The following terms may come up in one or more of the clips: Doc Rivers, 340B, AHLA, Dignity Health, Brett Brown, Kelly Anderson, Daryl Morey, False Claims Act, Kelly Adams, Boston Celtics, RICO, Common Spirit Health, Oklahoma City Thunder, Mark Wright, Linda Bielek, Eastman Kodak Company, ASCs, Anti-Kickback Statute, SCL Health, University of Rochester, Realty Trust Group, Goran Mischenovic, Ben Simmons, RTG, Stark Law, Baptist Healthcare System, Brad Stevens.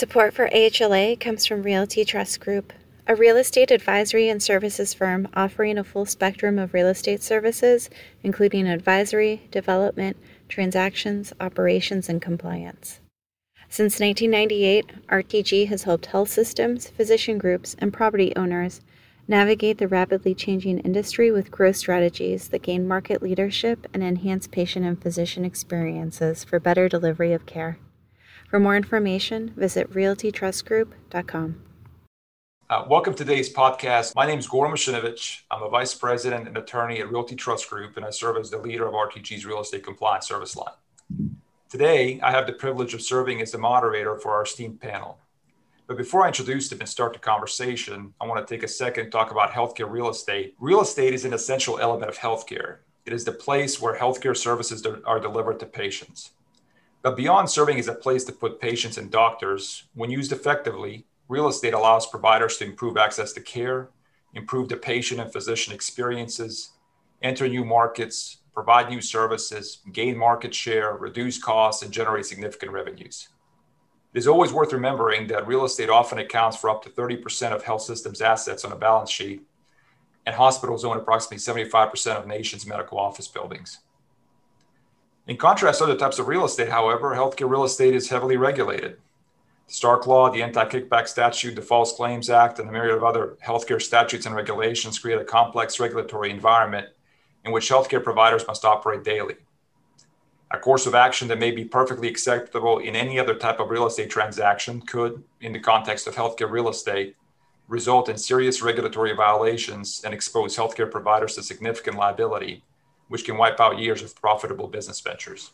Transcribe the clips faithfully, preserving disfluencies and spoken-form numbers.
Support for A H L A comes from Realty Trust Group, a real estate advisory and services firm offering a full spectrum of real estate services, including advisory, development, transactions, operations, and compliance. Since nineteen ninety-eight, R T G has helped health systems, physician groups, and property owners navigate the rapidly changing industry with growth strategies that gain market leadership and enhance patient and physician experiences for better delivery of care. For more information, visit realty trust group dot com. Uh, welcome to today's podcast. My name is Goran Mischenovic. I'm a vice president and attorney at Realty Trust Group, and I serve as the leader of R T G's real estate compliance service line. Today, I have the privilege of serving as the moderator for our esteemed panel. But before I introduce them and start the conversation, I want to take a second and talk about healthcare real estate. Real estate is an essential element of healthcare. It is the place where healthcare services are delivered to patients. But beyond serving as a place to put patients and doctors, when used effectively, real estate allows providers to improve access to care, improve the patient and physician experiences, enter new markets, provide new services, gain market share, reduce costs, and generate significant revenues. It is always worth remembering that real estate often accounts for up to thirty percent of health systems' assets on a balance sheet, and hospitals own approximately seventy-five percent of the nation's medical office buildings. In contrast to other types of real estate, however, healthcare real estate is heavily regulated. The Stark Law, the Anti-Kickback Statute, the False Claims Act, and a myriad of other healthcare statutes and regulations create a complex regulatory environment in which healthcare providers must operate daily. A course of action that may be perfectly acceptable in any other type of real estate transaction could, in the context of healthcare real estate, result in serious regulatory violations and expose healthcare providers to significant liability, which can wipe out years of profitable business ventures.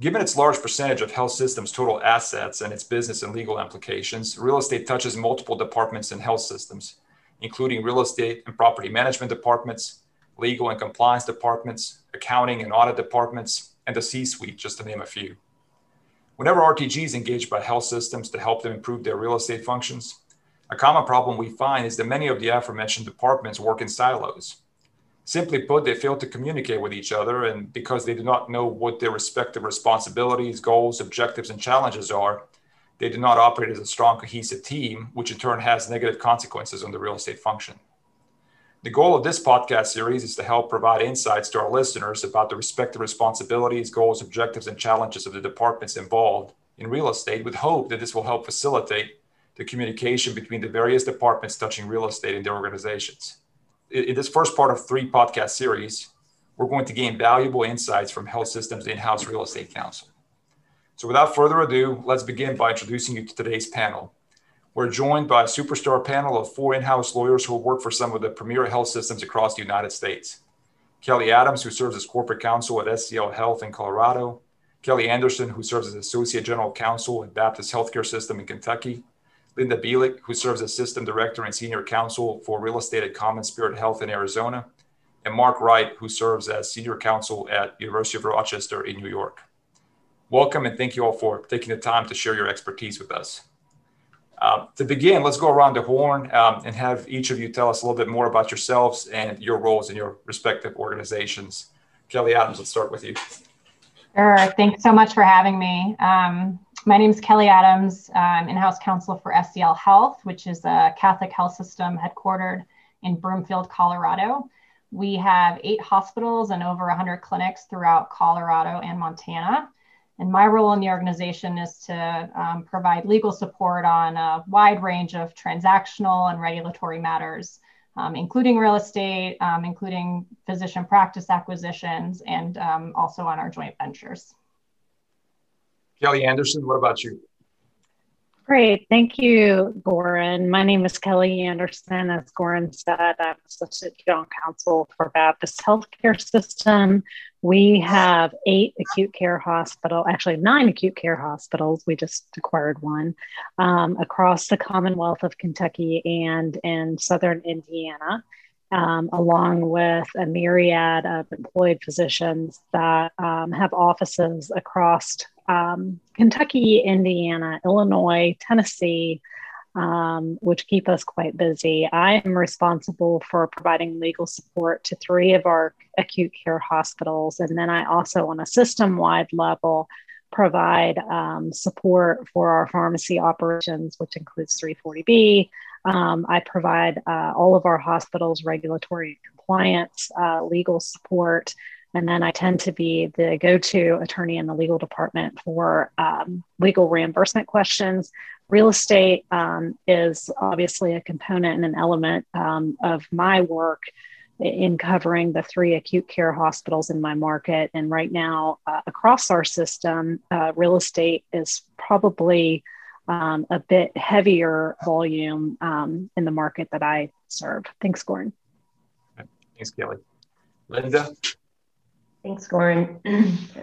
Given its large percentage of health systems' total assets and its business and legal implications, real estate touches multiple departments in health systems, including real estate and property management departments, legal and compliance departments, accounting and audit departments, and the C-suite, just to name a few. Whenever R T G is engaged by health systems to help them improve their real estate functions, a common problem we find is that many of the aforementioned departments work in silos. Simply put, they fail to communicate with each other, and because they do not know what their respective responsibilities, goals, objectives, and challenges are, they do not operate as a strong, cohesive team, which in turn has negative consequences on the real estate function. The goal of this podcast series is to help provide insights to our listeners about the respective responsibilities, goals, objectives, and challenges of the departments involved in real estate, with hope that this will help facilitate the communication between the various departments touching real estate in their organizations. In this first part of three podcast series, we're going to gain valuable insights from health systems in-house real estate counsel. So without further ado, let's begin by introducing you to today's panel. We're joined by a superstar panel of four in-house lawyers who work for some of the premier health systems across the United States. Kelly Adams, who serves as corporate counsel at S C L Health in Colorado. Kelly Anderson, who serves as associate general counsel at Baptist Healthcare System in Kentucky. Linda Bielek, who serves as System Director and Senior Counsel for Real Estate at Common Spirit Health in Arizona, and Mark Wright, who serves as Senior Counsel at University of Rochester in New York. Welcome, and thank you all for taking the time to share your expertise with us. Uh, to begin, let's go around the horn um, and have each of you tell us a little bit more about yourselves and your roles in your respective organizations. Kelly Adams, let's start with you. Sure. Thanks so much for having me. Um, My name is Kelly Adams. I'm in-house counsel for S C L Health, which is a Catholic health system headquartered in Broomfield, Colorado. We have eight hospitals and over one hundred clinics throughout Colorado and Montana. And my role in the organization is to um, provide legal support on a wide range of transactional and regulatory matters, um, including real estate, um, including physician practice acquisitions, and um, also on our joint ventures. Kelly Anderson, what about you? Great. Thank you, Goran. My name is Kelly Anderson. As Goran said, I'm Associate General Counsel for Baptist Healthcare System. We have eight acute care hospitals, actually nine acute care hospitals. We just acquired one um, across the Commonwealth of Kentucky and in southern Indiana, Um, along with a myriad of employed physicians that um, have offices across um, Kentucky, Indiana, Illinois, Tennessee, um, which keep us quite busy. I am responsible for providing legal support to three of our acute care hospitals. And then I also, on a system-wide level, provide um, support for our pharmacy operations, which includes three forty B. Um, I provide uh, all of our hospitals regulatory compliance, uh, legal support, and then I tend to be the go-to attorney in the legal department for um, legal reimbursement questions. Real estate um, is obviously a component and an element um, of my work in covering the three acute care hospitals in my market. And right now, uh, across our system, uh, real estate is probably um, a bit heavier volume um, in the market that I serve. Thanks, Goran. Thanks, Kelly. Linda? Thanks, Goran.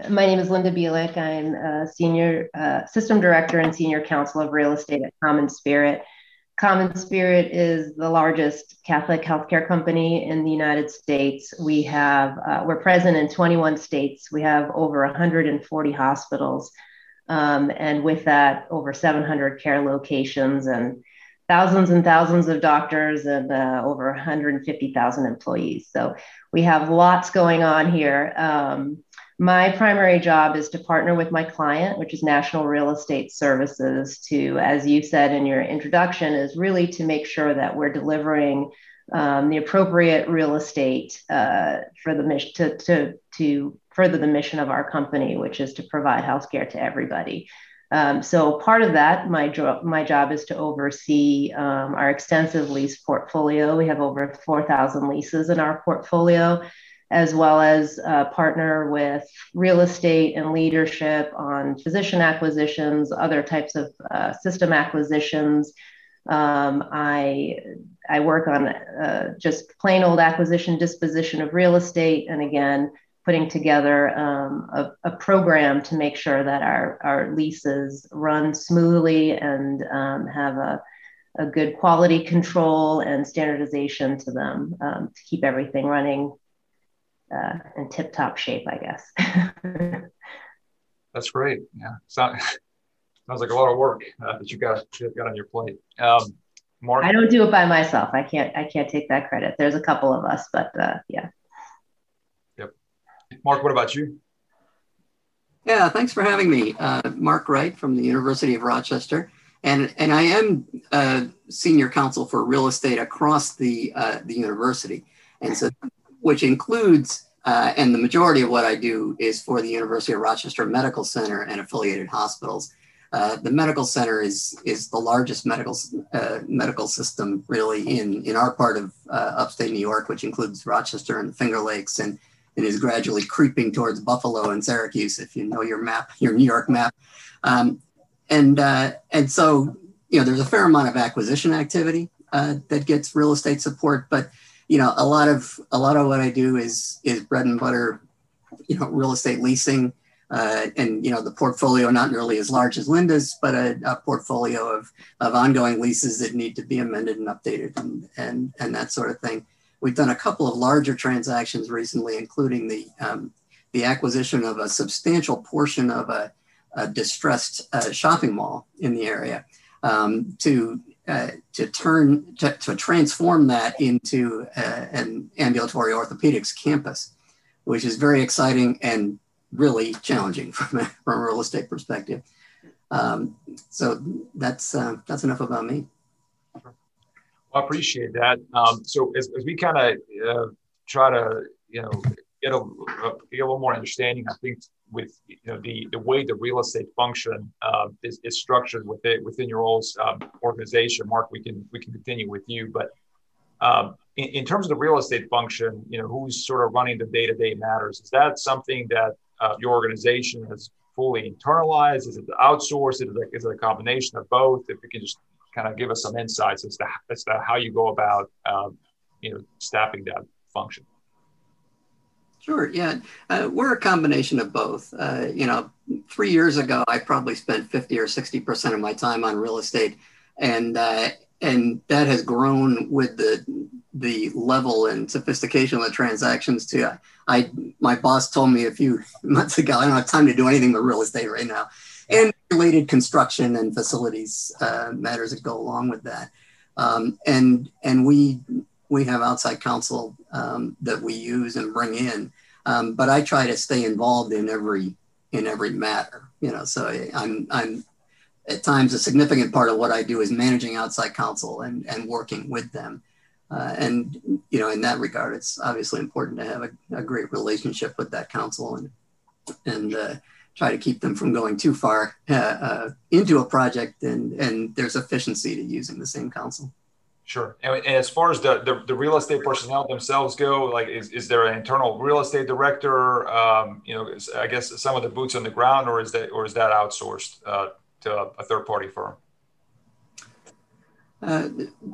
My name is Linda Bielek. I'm a senior uh, system director and senior counsel of real estate at Common Spirit. Common Spirit is the largest Catholic healthcare company in the United States. We have, uh, we're present in twenty-one states. We have over one hundred forty hospitals. Um, and with that, over seven hundred care locations and thousands and thousands of doctors and uh, over one hundred fifty thousand employees. So we have lots going on here. Um, My primary job is to partner with my client, which is National Real Estate Services, to, as you said in your introduction, is really to make sure that we're delivering um, the appropriate real estate uh, for the mission to, to, to further the mission of our company, which is to provide healthcare to everybody. Um, so part of that, my, jo- my job is to oversee um, our extensive lease portfolio. We have over four thousand leases in our portfolio, as well as uh, partner with real estate and leadership on physician acquisitions, other types of uh, system acquisitions. Um, I I work on uh, just plain old acquisition, disposition of real estate, and again, putting together um, a, a program to make sure that our, our leases run smoothly and um, have a a good quality control and standardization to them um, to keep everything running Uh, in tip-top shape, I guess. That's great. Yeah, sounds sounds like a lot of work uh, that you got you got on your plate. Um, Mark, I don't do it by myself. I can't. I can't take that credit. There's a couple of us, but uh, yeah. Yep. Mark, what about you? Yeah, thanks for having me. Uh, Mark Wright from the University of Rochester, and and I am uh, senior counsel for real estate across the uh, the university, and so. Which includes, uh, and the majority of what I do is for the University of Rochester Medical Center and affiliated hospitals. Uh, the medical center is is the largest medical uh, medical system really in, in our part of uh, upstate New York, which includes Rochester and the Finger Lakes, and and is gradually creeping towards Buffalo and Syracuse, if you know your map, your New York map. Um, and uh, and so, you know, there's a fair amount of acquisition activity uh, that gets real estate support, but you know, a lot of a lot of what I do is is bread and butter, you know, real estate leasing, uh, and you know the portfolio not nearly as large as Linda's, but a, a portfolio of of ongoing leases that need to be amended and updated, and and and that sort of thing. We've done a couple of larger transactions recently, including the um, the acquisition of a substantial portion of a, a distressed uh, shopping mall in the area um, to. Uh, to turn to, to transform that into uh, an ambulatory orthopedics campus, which is very exciting and really challenging from a, from a real estate perspective. Um, so that's uh, that's enough about me. Well, I appreciate that. Um, so as, as we kind of uh, try to you know get a, get a little more understanding, I think with you know the, the way the real estate function uh, is, is structured within within your old um, organization, Mark, we can we can continue with you. But um, in, in terms of the real estate function, you know who's sort of running the day to day matters. Is that something that uh, your organization has fully internalized? Is it outsourced? Is it, a, is it a combination of both? If you can just kind of give us some insights as to as to how you go about um, you know staffing that function. Sure. Yeah, uh, we're a combination of both. Uh, you know, three years ago, I probably spent fifty or sixty percent of my time on real estate, and uh, and that has grown with the the level and sophistication of the transactions too. I, I my boss told me a few months ago, I don't have time to do anything but real estate right now, and related construction and facilities uh, matters that go along with that. Um, and and we. We have outside counsel um, that we use and bring in, um, but I try to stay involved in every in every matter. You know, so I'm I'm at times a significant part of what I do is managing outside counsel and and working with them. Uh, and, you know, in that regard, it's obviously important to have a, a great relationship with that counsel and and uh, try to keep them from going too far uh, uh, into a project. And, and there's efficiency to using the same counsel. Sure. And, and as far as the, the, the real estate personnel themselves go, like, is, is there an internal real estate director? Um, you know, is, I guess some of the boots on the ground, or is that, or is that outsourced uh, to a third party firm? Uh,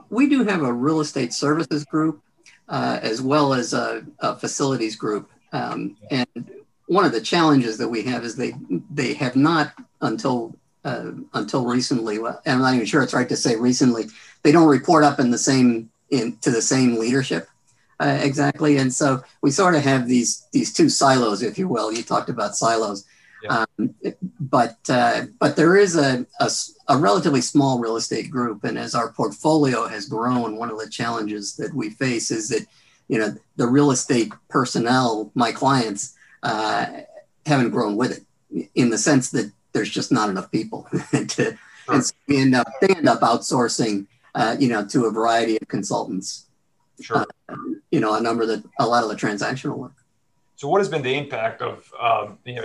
we do have a real estate services group uh, as well as a, a facilities group. Um, and one of the challenges that we have is they they have not until uh, until recently, and I'm not even sure it's right to say recently, they don't report up in the same in to the same leadership uh, exactly. And so we sort of have these these two silos, if you will. You talked about silos. Yeah. Um, but uh, but there is a, a, a relatively small real estate group, and as our portfolio has grown, one of the challenges that we face is that, you know, the real estate personnel, my clients, uh, haven't grown with it, in the sense that there's just not enough people, to, sure. and so we end up they end up outsourcing, uh, you know, to a variety of consultants. Sure, uh, you know, a number that a lot of the transactional work. So what has been the impact of, um, you know,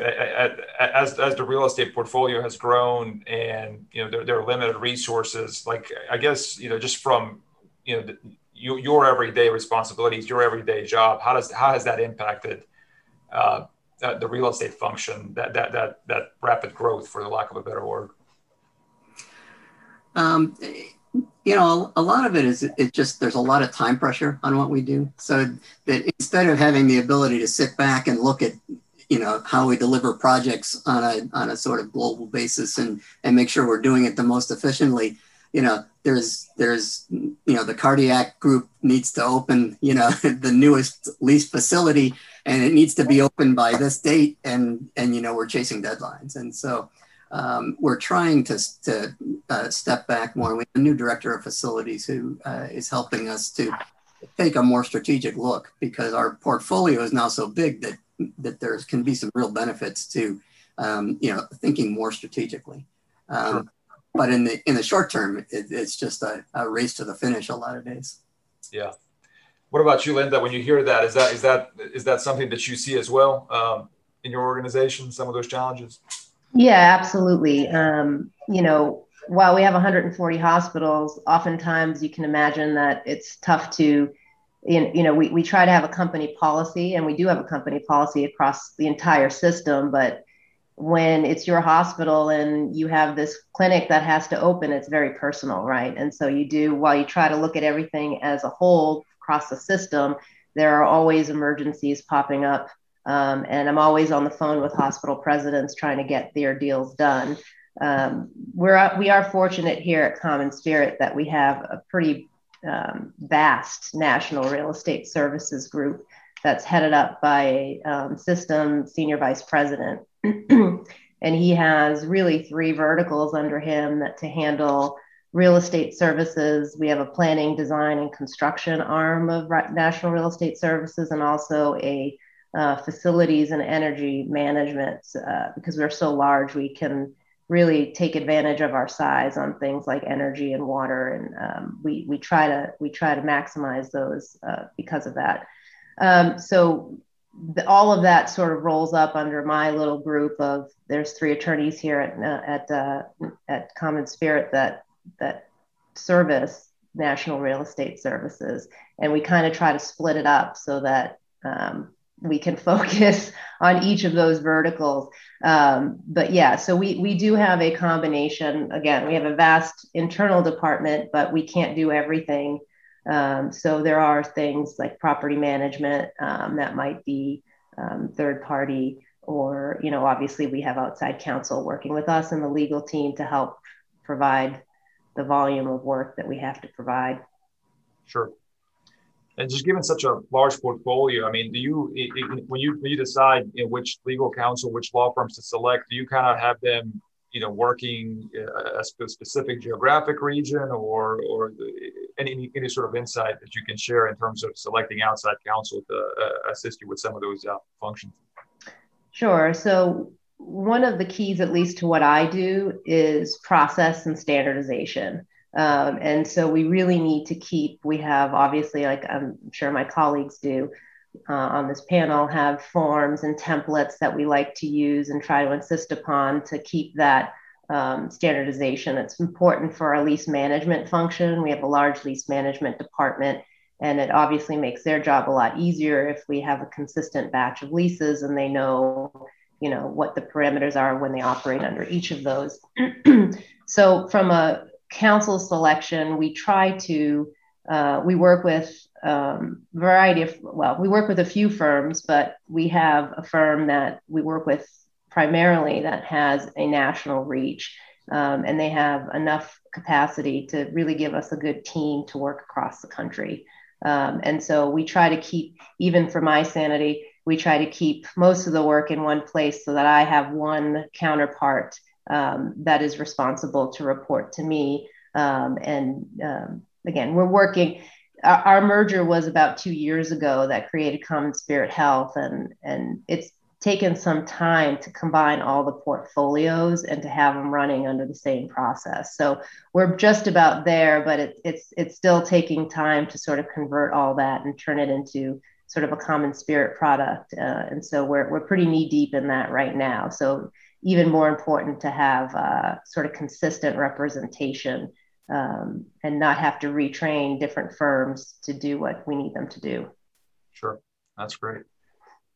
as as the real estate portfolio has grown and, you know, there, there are limited resources, like, I guess, you know, just from, you know, the, your, your everyday responsibilities, your everyday job, how does, how has that impacted uh, the real estate function, that, that, that, that rapid growth, for the lack of a better word? Um, you know, a lot of it is, it just, there's a lot of time pressure on what we do. So that instead of having the ability to sit back and look at, you know, how we deliver projects on a, on a sort of global basis and, and make sure we're doing it the most efficiently, you know, there's, there's, you know, the cardiac group needs to open, you know, the newest lease facility, and it needs to be open by this date. And, and, you know, we're chasing deadlines. And so, Um, we're trying to, to uh, step back more. We have a new director of facilities who uh, is helping us to take a more strategic look, because our portfolio is now so big that that there can be some real benefits to, um, you know, thinking more strategically. Um, sure. But in the in the short term, it, it's just a, a race to the finish a lot of days. Yeah. What about you, Linda? When you hear that, is that is that is that something that you see as well um, in your organization? Some of those challenges. Yeah, absolutely. Um, you know, while we have one hundred forty hospitals, oftentimes you can imagine that it's tough to, you know, we, we try to have a company policy, and we do have a company policy across the entire system. But when it's your hospital and you have this clinic that has to open, it's very personal, right? And so you do, while you try to look at everything as a whole across the system, there are always emergencies popping up. Um, and I'm always on the phone with hospital presidents trying to get their deals done. Um, we're, we are fortunate here at Common Spirit that we have a pretty um, vast national real estate services group that's headed up by a um, system senior vice president. And he has really three verticals under him that to handle real estate services. We have a planning, design, and construction arm of National Real Estate Services, and also a Uh, facilities and energy management, uh, because we're so large, we can really take advantage of our size on things like energy and water, and um, we we try to we try to maximize those uh, because of that. Um, so the, all of that sort of rolls up under my little group of there's three attorneys here at at uh, at Common Spirit that that service National Real Estate Services, and we kind of try to split it up so that. Um, we can focus on each of those verticals. Um, but yeah, so we, we do have a combination. Again, we have a vast internal department, but we can't do everything. Um, so there are things like property management um, that might be um, third party, or, you know, obviously we have outside counsel working with us and the legal team to help provide the volume of work that we have to provide. Sure. And just given such a large portfolio, I mean, do you, it, it, when you when you decide in which legal counsel, which law firms to select, do you kind of have them, you know, working a specific geographic region, or or any any sort of insight that you can share in terms of selecting outside counsel to uh, assist you with some of those uh, functions? Sure. So one of the keys, at least to what I do, is process and standardization. Um, and so we really need to keep, we have obviously, like I'm sure my colleagues do uh, on this panel, have forms and templates that we like to use and try to insist upon to keep that um, standardization. It's important for our lease management function. We have a large lease management department, and it obviously makes their job a lot easier if we have a consistent batch of leases and they know, you know, what the parameters are when they operate under each of those. So from a council selection, we try to, uh, we work with um, variety of, well, we work with a few firms, but we have a firm that we work with primarily that has a national reach, um, and they have enough capacity to really give us a good team to work across the country. Um, and so we try to keep, even for my sanity, we try to keep most of the work in one place so that I have one counterpart Um, that is responsible to report to me. Um, and um, again, we're working, our, our merger was about two years ago that created Common Spirit Health, and, and it's taken some time to combine all the portfolios and to have them running under the same process. So we're just about there, but it, it's, it's still taking time to sort of convert all that and turn it into sort of a Common Spirit product. Uh, and so we're, we're pretty knee deep in that right now. So even more important to have uh, sort of consistent representation um, and not have to retrain different firms to do what we need them to do. Sure, that's great.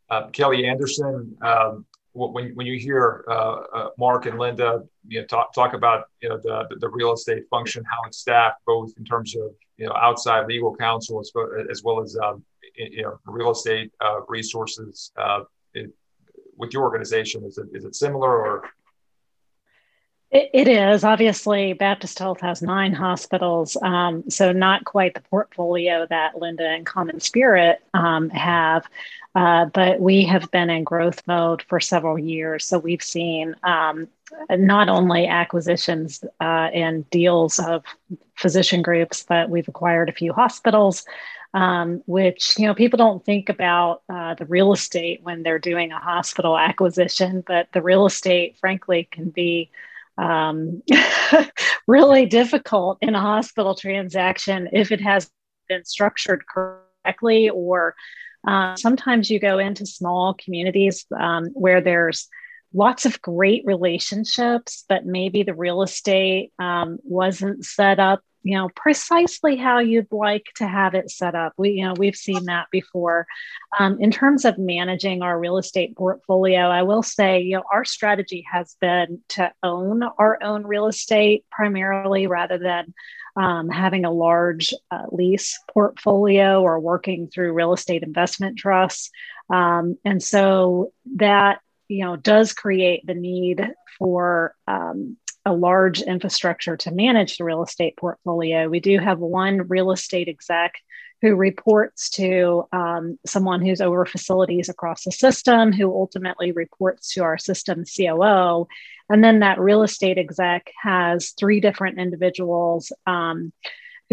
Uh, Kelly Anderson, um, when when you hear uh, uh, Mark and Linda, you know, talk talk about, you know, the the real estate function, how it's staffed, both in terms of, you know, outside legal counsel as well as, well as um, you know, real estate uh, resources. Uh, it, With your organization, is it is it similar or? It, it is. Obviously, Baptist Health has nine hospitals, um, so not quite the portfolio that Linda and Common Spirit um, have, uh, but we have been in growth mode for several years. So we've seen um, not only acquisitions uh, and deals of physician groups, but we've acquired a few hospitals. Um, which, you know, people don't think about uh, the real estate when they're doing a hospital acquisition, but the real estate, frankly, can be um, really difficult in a hospital transaction if it has been structured correctly. Or uh, sometimes you go into small communities um, where there's lots of great relationships, but maybe the real estate um, wasn't set up, you know, precisely how you'd like to have it set up. We, you know, we've seen that before. Um, in terms of managing our real estate portfolio, I will say, you know, our strategy has been to own our own real estate primarily, rather than um, having a large uh, lease portfolio or working through real estate investment trusts. Um, and so that, you know, does create the need for um, a large infrastructure to manage the real estate portfolio. We do have one real estate exec who reports to um, someone who's over facilities across the system, who ultimately reports to our system C O O. And then that real estate exec has three different individuals um,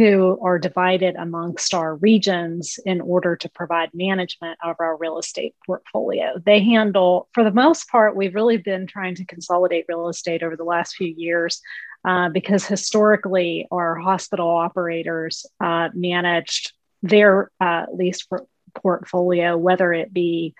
who are divided amongst our regions in order to provide management of our real estate portfolio. They handle, for the most part, we've really been trying to consolidate real estate over the last few years uh, because historically our hospital operators uh, managed their uh, lease portfolio, whether it be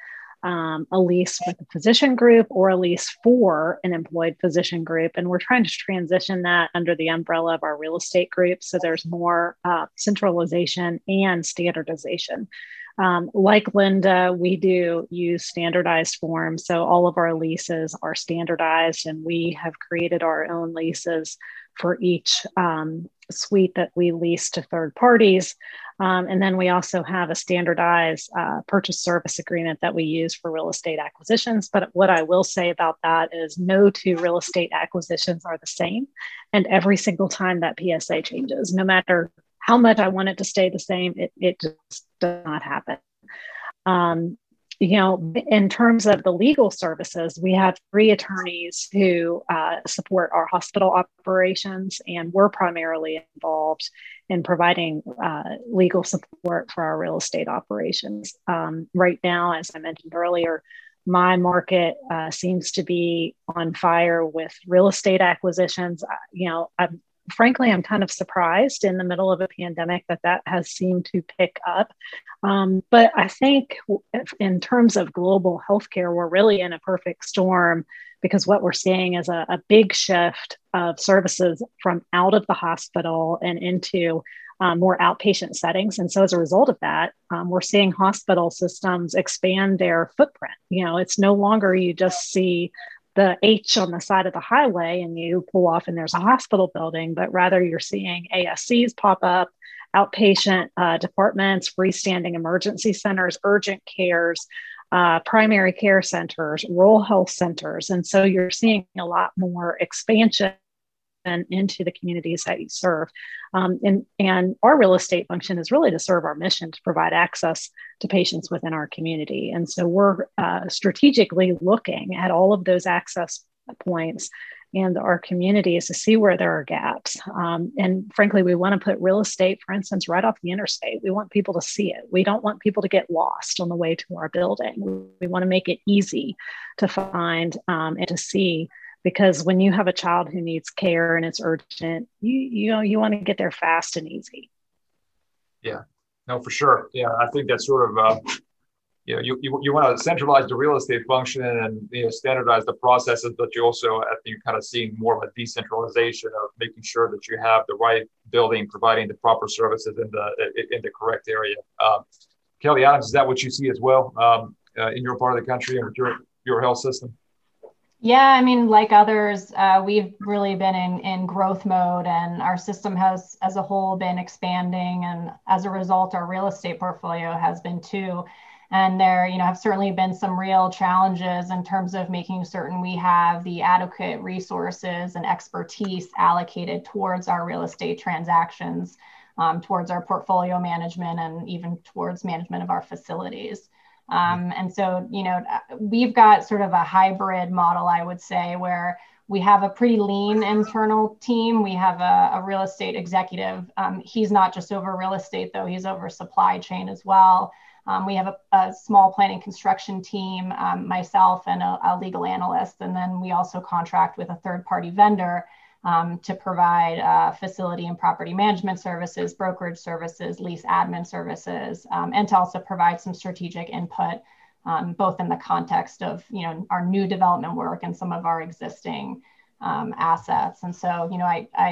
um, a lease with a physician group or a lease for an employed physician group. And we're trying to transition that under the umbrella of our real estate group. So there's more uh, centralization and standardization. Um, like Linda, we do use standardized forms. So all of our leases are standardized, and we have created our own leases for each um, suite that we lease to third parties. Um, and then we also have a standardized uh, purchase service agreement that we use for real estate acquisitions. But what I will say about that is no two real estate acquisitions are the same. And every single time that P S A changes, no matter how much I want it to stay the same, it, it just does not happen. Um, you know, in terms of the legal services, we have three attorneys who uh, support our hospital operations, and we're primarily involved in providing uh, legal support for our real estate operations. Um, right now, as I mentioned earlier, My market uh, seems to be on fire with real estate acquisitions. You know, I'm, frankly, I'm kind of surprised in the middle of a pandemic that that has seemed to pick up. Um, but I think in terms of global healthcare, we're really in a perfect storm, because what we're seeing is a, a big shift of services from out of the hospital and into Um, more outpatient settings. And so as a result of that, um, we're seeing hospital systems expand their footprint. You know, it's no longer you just see the H on the side of the highway and you pull off and there's a hospital building, but rather you're seeing A S Cs pop up, outpatient uh, departments, freestanding emergency centers, urgent cares, uh, primary care centers, rural health centers. And so you're seeing a lot more expansion and into the communities that you serve. Um, and, and our real estate function is really to serve our mission to provide access to patients within our community. And so we're uh, strategically looking at all of those access points and our communities to see where there are gaps. Um, and frankly, we want to put real estate, for instance, right off the interstate. We want people to see it. We don't want people to get lost on the way to our building. We, we want to make it easy to find um, and to see. Because when you have a child who needs care and it's urgent, you you know, you want to get there fast and easy. Yeah, no, for sure. Yeah, I think that's sort of, uh, you know, you, you, you want to centralize the real estate function and, you know, standardize the processes, but you also, I think, kind of seeing more of a decentralization of making sure that you have the right building, providing the proper services in the in the correct area. Um, Kelly Adams, is that what you see as well um, uh, in your part of the country and with your, your health system? Yeah, I mean, like others, uh, we've really been in, in growth mode, and our system has as a whole been expanding. And as a result, our real estate portfolio has been too. And there, you know, have certainly been some real challenges in terms of making certain we have the adequate resources and expertise allocated towards our real estate transactions, um, towards our portfolio management, and even towards management of our facilities. Um, and so, you know, we've got sort of a hybrid model, I would say, where we have a pretty lean internal team. We have a, a real estate executive. Um, he's not just over real estate, though. He's over supply chain as well. Um, we have a, a small planning construction team, um, myself and a, a legal analyst. And then we also contract with a third party vendor um, to provide uh, facility and property management services, brokerage services, lease admin services, um, and to also provide some strategic input, um, both in the context of, you know, our new development work and some of our existing um, assets. And so, you know, I, I,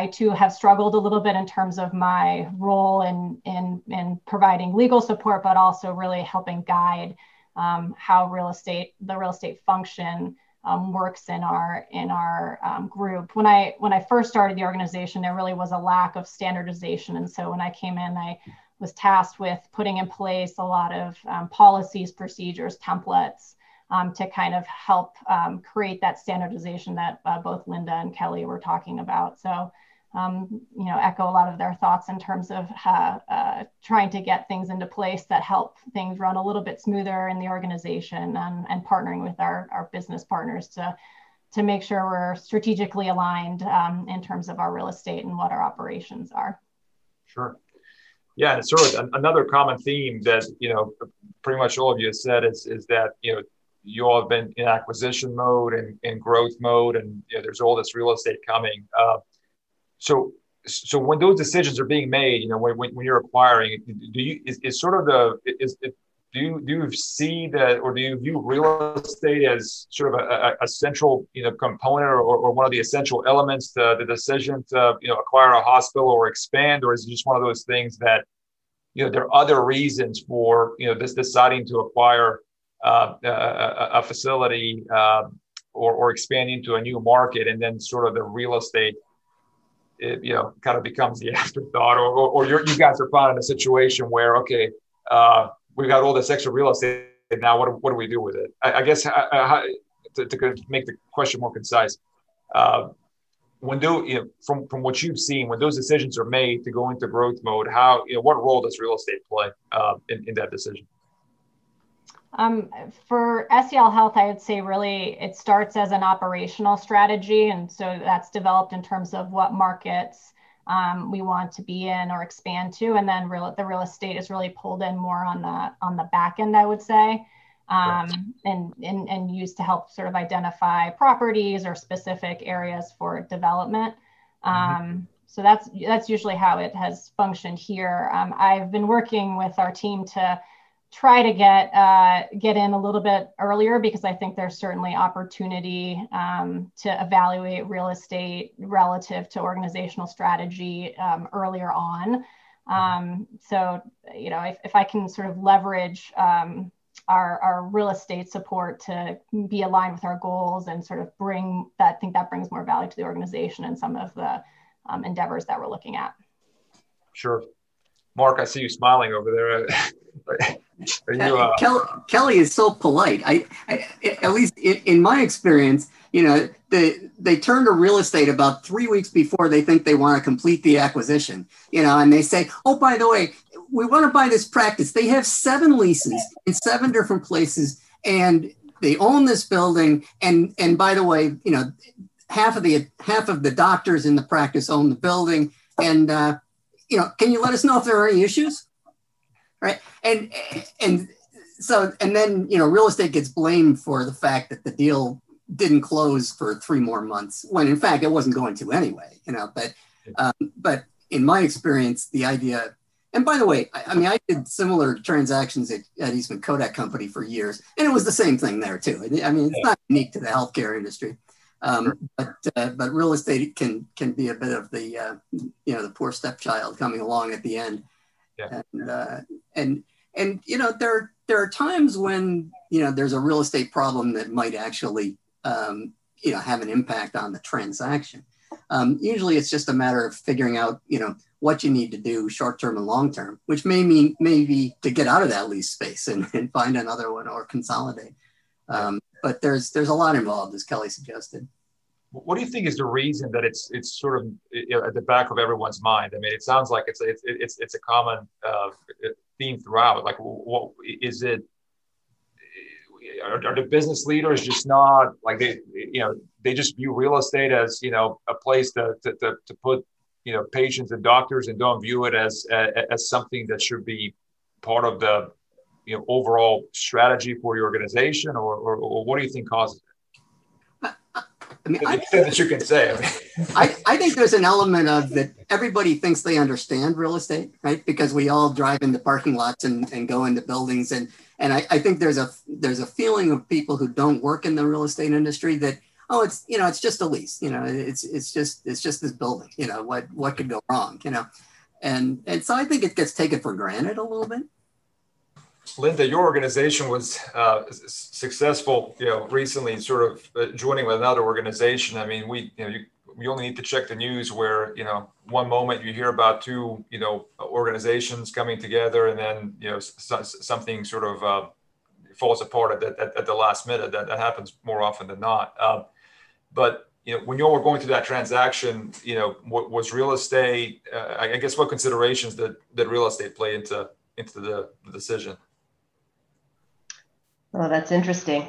I too have struggled a little bit in terms of my role in, in, in providing legal support, but also really helping guide um, how real estate, the real estate function Um, works in our in our um, group. When I when I first started the organization, there really was a lack of standardization, and so when I came in, I was tasked with putting in place a lot of um, policies, procedures, templates um, to kind of help um, create that standardization that uh, both Linda and Kelly were talking about. So, um, you know, echo a lot of their thoughts in terms of uh, uh, trying to get things into place that help things run a little bit smoother in the organization, um, and partnering with our, our business partners to, to make sure we're strategically aligned um, in terms of our real estate and what our operations are. Sure. Yeah, and sort of another common theme that, you know, pretty much all of you have said is, is that, you know, you all have been in acquisition mode and in growth mode, and, you know, there's all this real estate coming. Uh, So, so when those decisions are being made, you know, when when you're acquiring, do you is, is sort of the is, is do you do you see that, or do you view real estate as sort of a, a central, you know, component or, or one of the essential elements to the decision to, you know, acquire a hospital or expand, or is it just one of those things that, you know, there are other reasons for, you know, this deciding to acquire uh, a, a facility uh, or or expand into a new market, and then sort of the real estate, it, you know, kind of becomes the afterthought, or or, or you're, you guys are found in a situation where, okay, uh, we've got all this extra real estate now. What do, what do we do with it? I, I guess how, how, to, to make the question more concise, uh, when do you know, from from what you've seen, when those decisions are made to go into growth mode, how, you know, what role does real estate play uh, in in that decision? Um, for S C L Health, I would say really it starts as an operational strategy. And so that's developed in terms of what markets um, we want to be in or expand to. And then real, the real estate is really pulled in more on the on the back end, I would say. um, and, and, and used to help sort of identify properties or specific areas for development. Um, mm-hmm. So that's that's usually how it has functioned here. Um, I've been working with our team to try to get uh, get in a little bit earlier, because I think there's certainly opportunity um, to evaluate real estate relative to organizational strategy um, earlier on. Um, so, you know, if, if I can sort of leverage um, our, our real estate support to be aligned with our goals and sort of bring that, I think that brings more value to the organization and some of the um, endeavors that we're looking at. Sure. Mark, I see you smiling over there. Are you, uh... Kelly, Kelly is so polite. I, I at least in, in my experience, you know, they they turn to real estate about three weeks before they think they want to complete the acquisition. You know, and they say, "Oh, by the way, we want to buy this practice. They have seven leases in seven different places, and they own this building. And and by the way, you know, half of the half of the doctors in the practice own the building. And uh, you know, can you let us know if there are any issues?" Right. And and so and then, you know, real estate gets blamed for the fact that the deal didn't close for three more months when, in fact, it wasn't going to anyway, you know, but um, but in my experience, the idea. And by the way, I, I mean, I did similar transactions at, at Eastman Kodak Company for years, and it was the same thing there, too. I mean, it's not unique to the healthcare industry, um, but uh, but real estate can can be a bit of the, uh, you know, the poor stepchild coming along at the end. Yeah. And, uh, and, and, you know, there, there are times when, you know, there's a real estate problem that might actually, um, you know, have an impact on the transaction. Um, usually it's just a matter of figuring out, you know, what you need to do short-term and long-term, which may mean maybe to get out of that lease space and, and find another one or consolidate. Um, but there's, there's a lot involved, as Kelly suggested. What do you think is the reason that it's it's sort of at the back of everyone's mind? I mean, it sounds like it's it's it's it's a common uh, theme throughout. Like, what is it? Are, are the business leaders just not like they you know they just view real estate as you know a place to to to, to put you know patients and doctors, and don't view it as, as as something that should be part of the you know overall strategy for your organization, or or, or what do you think causes it? I mean, I, that you can say. I, I think there's an element of that everybody thinks they understand real estate, right? Because we all drive into parking lots and, and go into buildings. And, and I, I think there's a there's a feeling of people who don't work in the real estate industry that, oh, it's, you know, it's just a lease, you know, it's it's just it's just this building, you know, what what could go wrong, you know? And and so I think it gets taken for granted a little bit. Linda, your organization was uh, successful, you know, recently sort of uh, joining with another organization. I mean, we, you know, you, you only need to check the news where, you know, one moment you hear about two, you know, organizations coming together, and then, you know, so, something sort of uh, falls apart at, at, at the last minute. That, that happens more often than not. Uh, but, you know, when you all were going through that transaction, you know, what was real estate, uh, I guess, what considerations did, did real estate play into, into the, the decision? Well, that's interesting.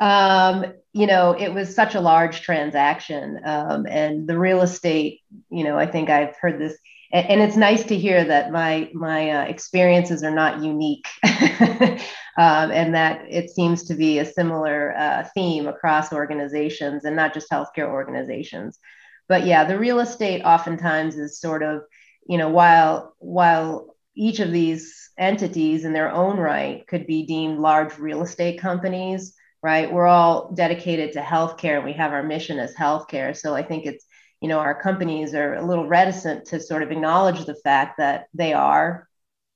um, you know, it was such a large transaction, um, and the real estate, you know, I think I've heard this, and, and it's nice to hear that my, my uh, experiences are not unique, um, and that it seems to be a similar uh, theme across organizations, and not just healthcare organizations. But yeah, the real estate oftentimes is sort of, you know, while, while each of these entities in their own right could be deemed large real estate companies, right? We're all dedicated to healthcare, and we have our mission as healthcare. So I think it's, you know, our companies are a little reticent to sort of acknowledge the fact that they are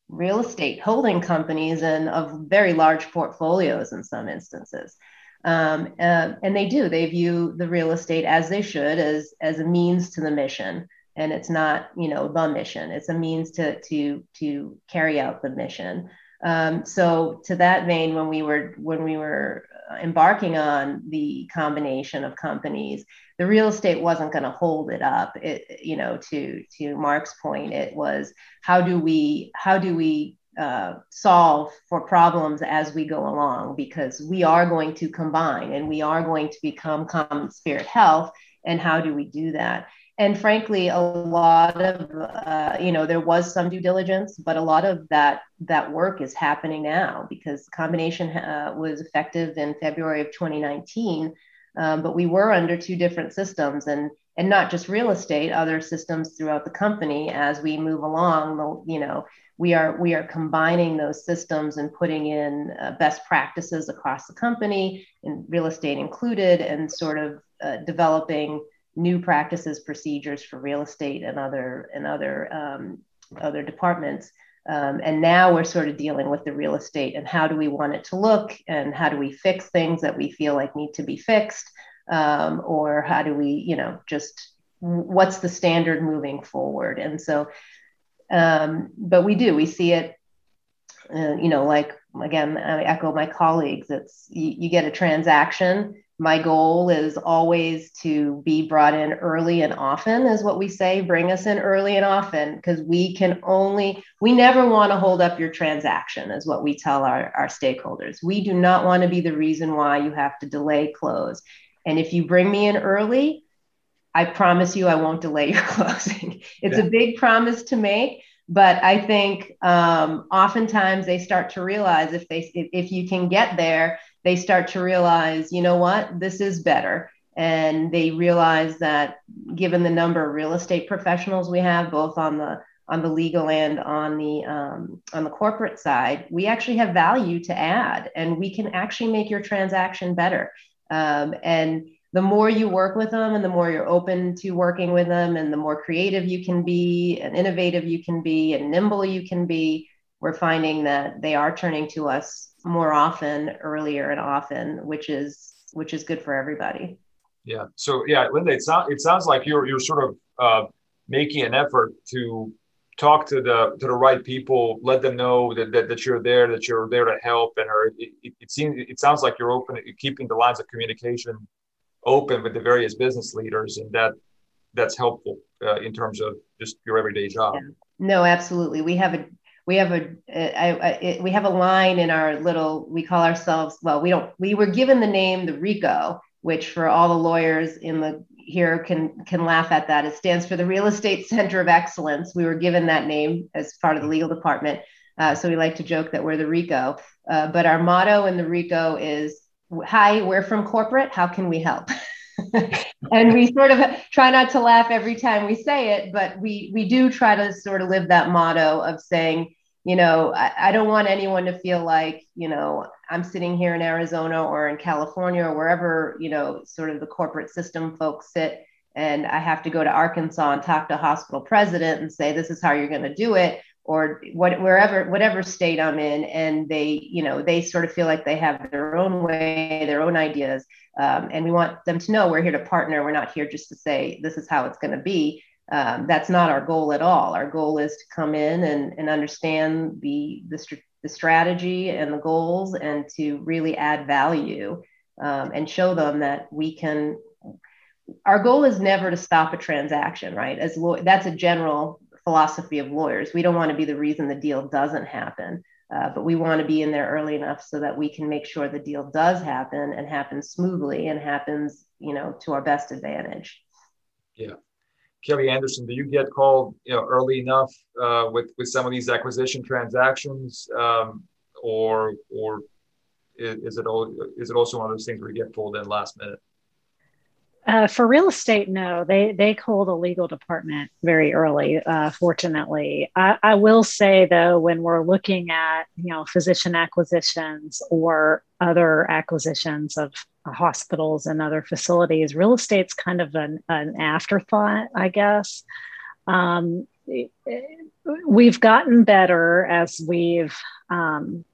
real estate holding companies and of very large portfolios in some instances. Um, uh, and they do, they view the real estate, as they should, as, as a means to the mission. And it's not, you know, the mission. It's a means to to to carry out the mission. Um, so, to that vein, when we were when we were embarking on the combination of companies, the real estate wasn't going to hold it up. It, you know, to to Mark's point, it was how do we how do we uh, solve for problems as we go along, because we are going to combine and we are going to become Common Spirit Health. And how do we do that? And frankly, a lot of, uh, you know, there was some due diligence, but a lot of that that work is happening now because the combination uh, was effective in February of twenty nineteen. Um, but we were under two different systems and and not just real estate, other systems throughout the company. As we move along, you know, we are we are combining those systems and putting in uh, best practices across the company, and real estate included, and sort of uh, developing new practices, procedures for real estate and other and other um, other departments. Um, and now we're sort of dealing with the real estate and how do we want it to look, and how do we fix things that we feel like need to be fixed, um, or how do we, you know, just what's the standard moving forward? And so, um, but we do we see it, uh, you know, like again, I echo my colleagues. It's you, you get a transaction. My goal is always to be brought in early and often, is what we say. Bring us in early and often, because we can only, we never want to hold up your transaction, is what we tell our, our stakeholders. We do not want to be the reason why you have to delay close. And if you bring me in early, I promise you I won't delay your closing. It's yeah. a big promise to make. But I think um, oftentimes they start to realize if they if you can get there, they start to realize, you know what, this is better. And they realize that given the number of real estate professionals we have, both on the on the legal and on the um, on the corporate side, we actually have value to add, and we can actually make your transaction better. Um, and the more you work with them and the more you're open to working with them and the more creative you can be and innovative you can be and nimble you can be, we're finding that they are turning to us more often, earlier and often, which is which is good for everybody. Yeah. So, yeah, Linda, it, so, it sounds like you're you're sort of uh, making an effort to talk to the to the right people, let them know that that, that you're there, that you're there to help. And or it, it, it seems it sounds like you're open, keeping the lines of communication open with the various business leaders, and that that's helpful uh, in terms of just your everyday job. Yeah. No, absolutely. We have a we have a I, I, it, we have a line in our little. We call ourselves. Well, we don't. We were given the name the RICO, which for all the lawyers in the here can can laugh at that. It stands for the Real Estate Center of Excellence. We were given that name as part of the legal department, uh, so we like to joke that we're the RICO. Uh, but our motto in the RICO is, hi, we're from corporate. How can we help? And we sort of try not to laugh every time we say it, but we we do try to sort of live that motto of saying, you know, I, I don't want anyone to feel like, you know, I'm sitting here in Arizona or in California or wherever, you know, sort of the corporate system folks sit, and I have to go to Arkansas and talk to a hospital president and say, this is how you're going to do it, or what, wherever, whatever state I'm in, and they, you know, they sort of feel like they have their own way, their own ideas. Um, and we want them to know we're here to partner. We're not here just to say, this is how it's going to be. Um, that's not our goal at all. Our goal is to come in and, and understand the, the, st- the strategy and the goals, and to really add value um, and show them that we can, our goal is never to stop a transaction, right? As law- that's a general philosophy of lawyers. We don't want to be the reason the deal doesn't happen, uh, but we want to be in there early enough so that we can make sure the deal does happen and happens smoothly and happens, you know, to our best advantage. Yeah. Kelly Anderson, do you get called, you know, early enough uh, with, with some of these acquisition transactions, um, or, or is it, all, is it also one of those things where you get pulled in last minute? Uh, for real estate, no, they they call the legal department very early, uh, fortunately. I, I will say, though, when we're looking at, you know, physician acquisitions or other acquisitions of hospitals and other facilities, real estate's kind of an, an afterthought, I guess. Um, we've gotten better as we've um,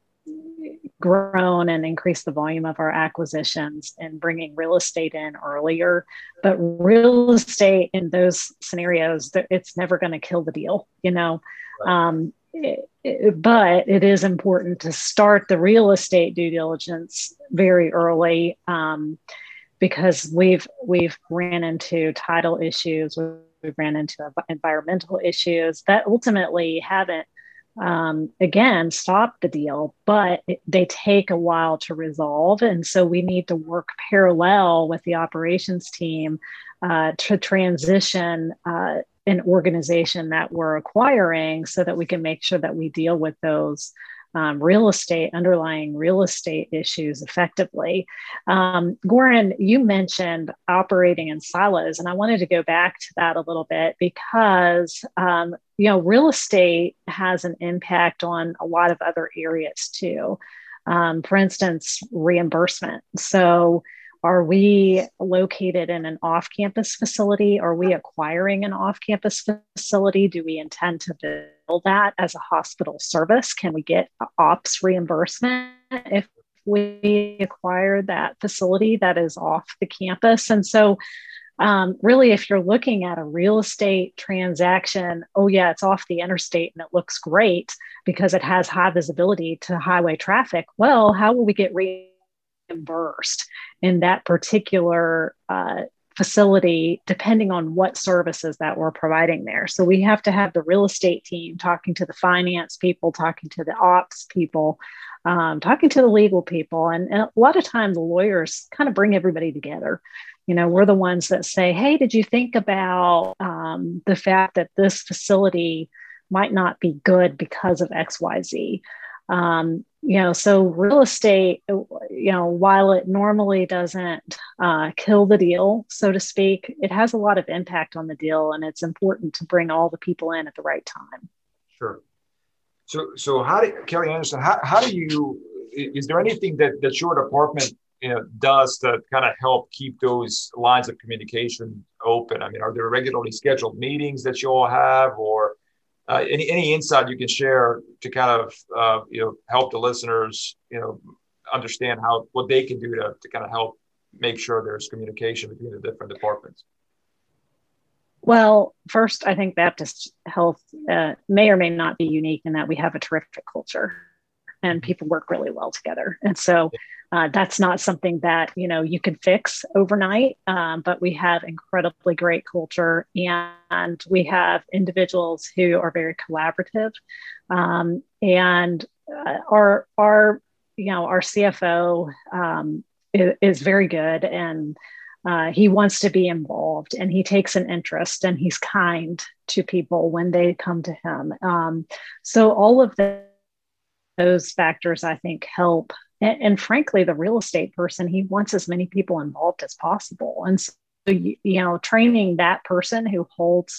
grown and increased the volume of our acquisitions and bringing real estate in earlier. But real estate in those scenarios, it's never going to kill the deal, you know. Right. Um, it, it, but it is important to start the real estate due diligence very early, um, because we've we've ran into title issues, we've ran into environmental issues that ultimately haven't um, again, stop the deal, but it, they take a while to resolve. And so we need to work parallel with the operations team uh, to transition uh, an organization that we're acquiring so that we can make sure that we deal with those Um, real estate, underlying real estate issues effectively. Um, Goran, you mentioned operating in silos, and I wanted to go back to that a little bit because, um, you know, real estate has an impact on a lot of other areas too. Um, for instance, reimbursement. So are we located in an off-campus facility? Are we acquiring an off-campus facility? Do we intend to build that as a hospital service? Can we get ops reimbursement if we acquire that facility that is off the campus? And so um, really, if you're looking at a real estate transaction, oh yeah, it's off the interstate and it looks great because it has high visibility to highway traffic. Well, how will we get reimbursed? reimbursed in that particular uh, facility, depending on what services that we're providing there. So we have to have the real estate team talking to the finance people, talking to the ops people, um, talking to the legal people. And, and a lot of times the lawyers kind of bring everybody together. You know, we're the ones that say, hey, did you think about um, the fact that this facility might not be good because of X Y Z? Um, you know, so real estate, you know, while it normally doesn't uh, kill the deal, so to speak, it has a lot of impact on the deal, and it's important to bring all the people in at the right time. Sure. So, so how do Kelly Anderson, how, how do you, is there anything that, that your department you know, does to kind of help keep those lines of communication open? I mean, are there regularly scheduled meetings that you all have, or Uh, any any insight you can share to kind of uh, you know help the listeners you know understand how what they can do to to kind of help make sure there's communication between the different departments? Well, first, I think Baptist Health uh, may or may not be unique in that we have a terrific culture and people work really well together, and so uh, that's not something that you know you can fix overnight. Um, but we have incredibly great culture and. And we have individuals who are very collaborative, um, and uh, our our you know our C F O um, is, is very good, and uh, he wants to be involved, and he takes an interest, and he's kind to people when they come to him. Um, so all of the, those factors, I think, help. And, and frankly, the real estate person, he wants as many people involved as possible, and. So So, you know, training that person who holds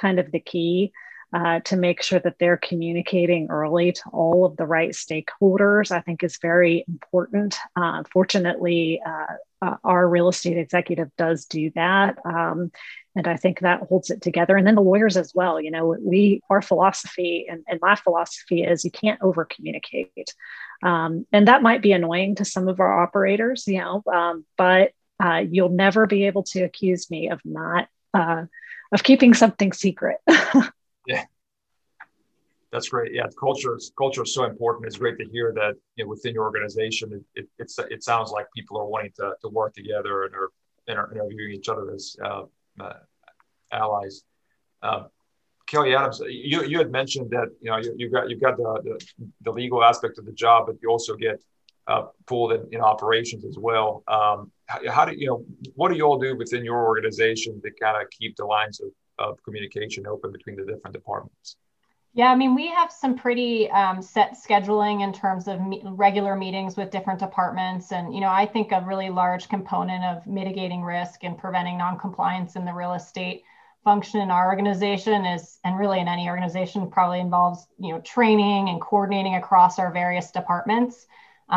kind of the key uh, to make sure that they're communicating early to all of the right stakeholders, I think is very important. Uh, fortunately, uh, uh, our real estate executive does do that. Um, and I think that holds it together. And then the lawyers as well. You know, we, our philosophy and, and my philosophy is you can't over communicate. Um, and that might be annoying to some of our operators, you know, um, but Uh, you'll never be able to accuse me of not, uh, of keeping something secret. Yeah, that's great. Yeah, culture is, culture is so important. It's great to hear that you know, within your organization, it, it, it's, it sounds like people are wanting to, to work together and are, and are, and are viewing each other as uh, uh, allies. Uh, Kelly Adams, you you had mentioned that you know you, you've got you've got the, the the legal aspect of the job, but you also get Uh, pooled in, in operations as well. Um, how, how do you know? What do you all do within your organization to kind of keep the lines of, of communication open between the different departments? Yeah, I mean, we have some pretty um, set scheduling in terms of me- regular meetings with different departments, and you know, I think a really large component of mitigating risk and preventing noncompliance in the real estate function in our organization is, and really in any organization, probably involves you know training and coordinating across our various departments.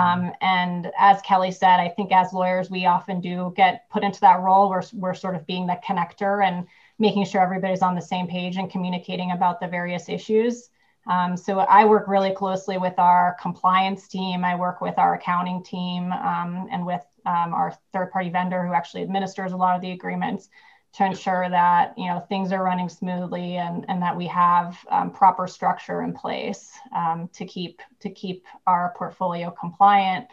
Um, and as Kelly said, I think as lawyers, we often do get put into that role where we're sort of being the connector and making sure everybody's on the same page and communicating about the various issues. Um, so I work really closely with our compliance team. I work with our accounting team um, and with um, our third-party vendor who actually administers a lot of the agreements to ensure that, you know, things are running smoothly and, and that we have um, proper structure in place um, to keep to keep our portfolio compliant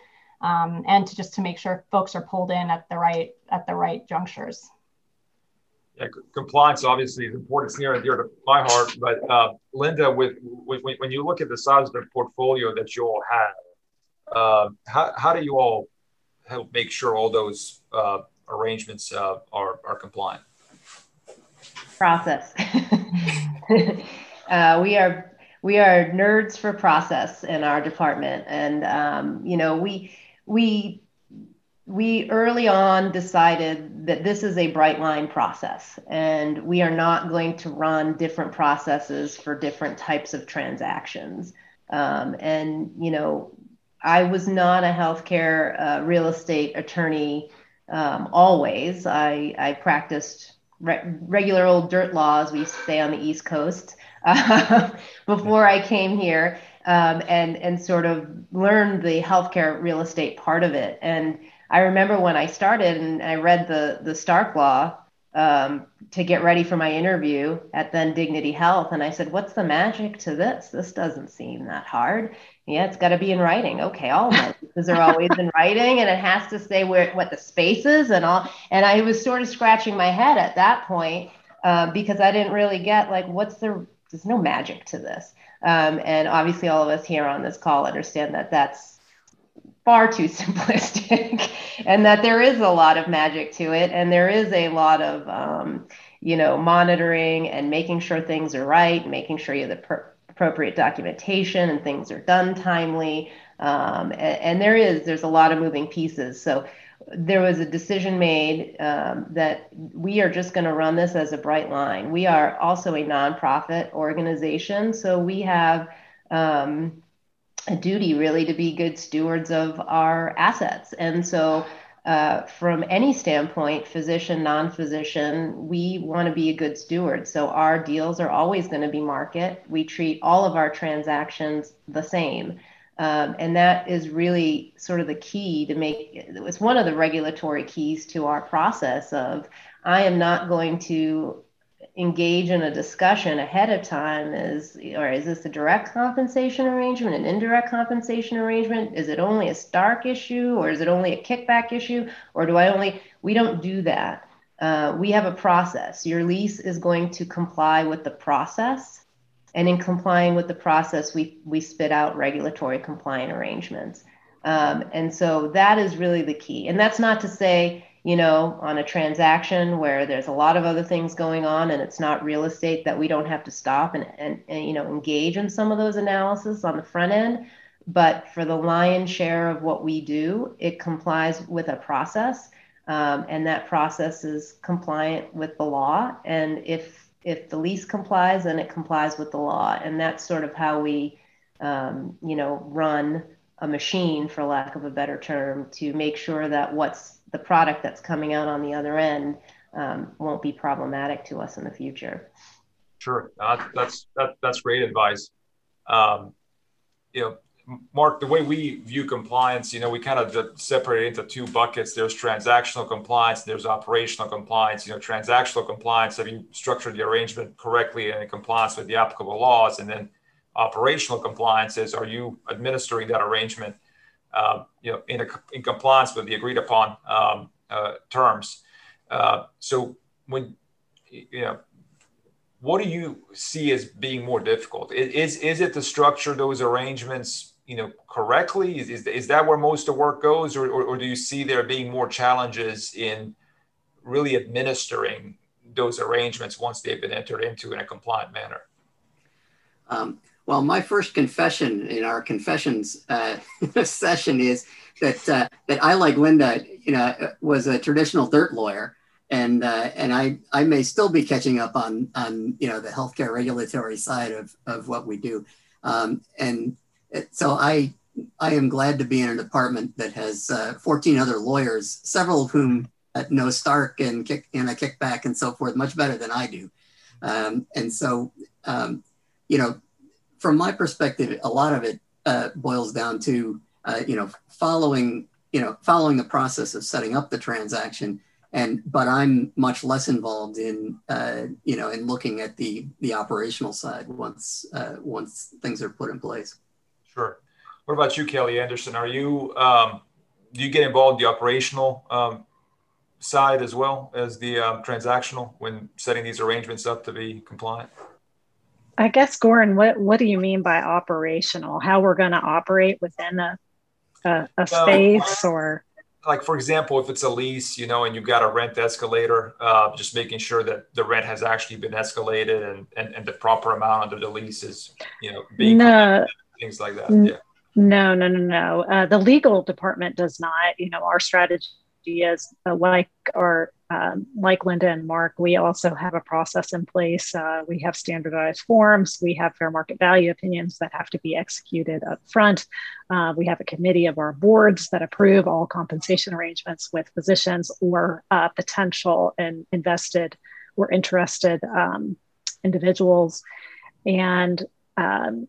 um, and to just to make sure folks are pulled in at the right at the right junctures. Yeah, compliance obviously is important. It's near and dear to my heart. But uh, Linda, with, with when you look at the size of the portfolio that you all have, uh, how how do you all help make sure all those uh, arrangements uh, are are compliant? Process. uh, we are we are nerds for process in our department, and um, you know we we. We early on decided that this is a bright line process, and we are not going to run different processes for different types of transactions. Um, and, you know, I was not a healthcare uh, real estate attorney um, always. I, I practiced re- regular old dirt law, as we used to say on the East Coast, uh, before I came here, um, and, and sort of learned the healthcare real estate part of it. And I remember when I started and I read the the Stark Law um, to get ready for my interview at then Dignity Health. And I said, what's the magic to this? This doesn't seem that hard. Yeah, it's got to be in writing. Okay, all notices are always in writing, and it has to say where what the space is and all. And I was sort of scratching my head at that point uh, because I didn't really get like, what's the, there's no magic to this. Um, and obviously all of us here on this call understand that that's far too simplistic, and that there is a lot of magic to it. And there is a lot of, um, you know, monitoring and making sure things are right, making sure you have the per- appropriate documentation and things are done timely. Um, and, and there is, there's a lot of moving pieces. So there was a decision made um, that we are just going to run this as a bright line. We are also a nonprofit organization. So we have, um, a duty really to be good stewards of our assets. And so uh, from any standpoint, physician, non-physician, we want to be a good steward. So our deals are always going to be market. We treat all of our transactions the same. Um, and that is really sort of the key to make, it's one of the regulatory keys to our process of, I am not going to engage in a discussion ahead of time is, or is this a direct compensation arrangement, an indirect compensation arrangement? Is it only a Stark issue, or is it only a kickback issue? Or do I only, we don't do that. Uh, we have a process. Your lease is going to comply with the process. And in complying with the process, we, we spit out regulatory compliant arrangements. Um, and so that is really the key. And that's not to say, you know, on a transaction where there's a lot of other things going on and it's not real estate that we don't have to stop and, and, and you know, engage in some of those analysis on the front end. But for the lion's share of what we do, it complies with a process, um, and that process is compliant with the law. And if if the lease complies, then it complies with the law. And that's sort of how we, um, you know, run a machine, for lack of a better term, to make sure that what's the product that's coming out on the other end um, won't be problematic to us in the future. Sure, uh, that's that, that's great advice. Um, you know, Mark, the way we view compliance, you know, we kind of separate it into two buckets. There's transactional compliance, there's operational compliance. You know, transactional compliance, have you structured the arrangement correctly and in compliance with the applicable laws? And then operational compliance is, are you administering that arrangement Uh, you know, in, a, in compliance with the agreed upon um, uh, terms. Uh, so when, you know, what do you see as being more difficult? Is is it to structure those arrangements, you know, correctly? Is is, is that where most of the work goes, or, or, or do you see there being more challenges in really administering those arrangements once they've been entered into in a compliant manner? Um. Well, my first confession in our confessions uh, session is that uh, that I, like Linda, you know, was a traditional dirt lawyer, and uh, and I, I may still be catching up on on you know the healthcare regulatory side of of what we do, um, and so I I am glad to be in a department that has uh, fourteen other lawyers, several of whom know Stark and kick and a kickback and so forth much better than I do, um, and so um, you know. From my perspective, a lot of it uh, boils down to, uh, you know, following, you know, following the process of setting up the transaction. And but I'm much less involved in, uh, you know, in looking at the the operational side once uh, once things are put in place. Sure. What about you, Kelly Anderson? Are you um, do you get involved in the operational um, side as well as the um, transactional when setting these arrangements up to be compliant? I guess, Goran, what, what do you mean by operational? How we're going to operate within a, a, a space um, or? Like, for example, if it's a lease, you know, and you've got a rent escalator, uh, just making sure that the rent has actually been escalated and, and, and the proper amount under the lease is, you know, being no, things like that. N- yeah. No, no, no, no. Uh, the legal department does not. You know, our strategy is uh, like our um, like Linda and Mark. We also have a process in place. Uh, we have standardized forms. We have fair market value opinions that have to be executed up front. Uh, we have a committee of our boards that approve all compensation arrangements with physicians or uh, potential and invested or interested um, individuals, and um,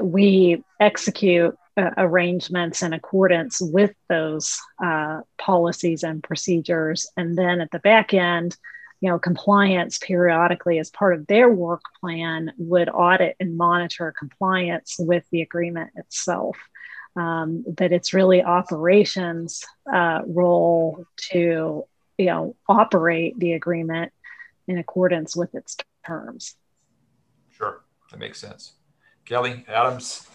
we execute uh, arrangements in accordance with those uh, policies and procedures. And then at the back end, you know, compliance periodically as part of their work plan would audit and monitor compliance with the agreement itself. Um, that it's really operations uh, role to, you know, operate the agreement in accordance with its terms. Sure, that makes sense. Kelly Adams.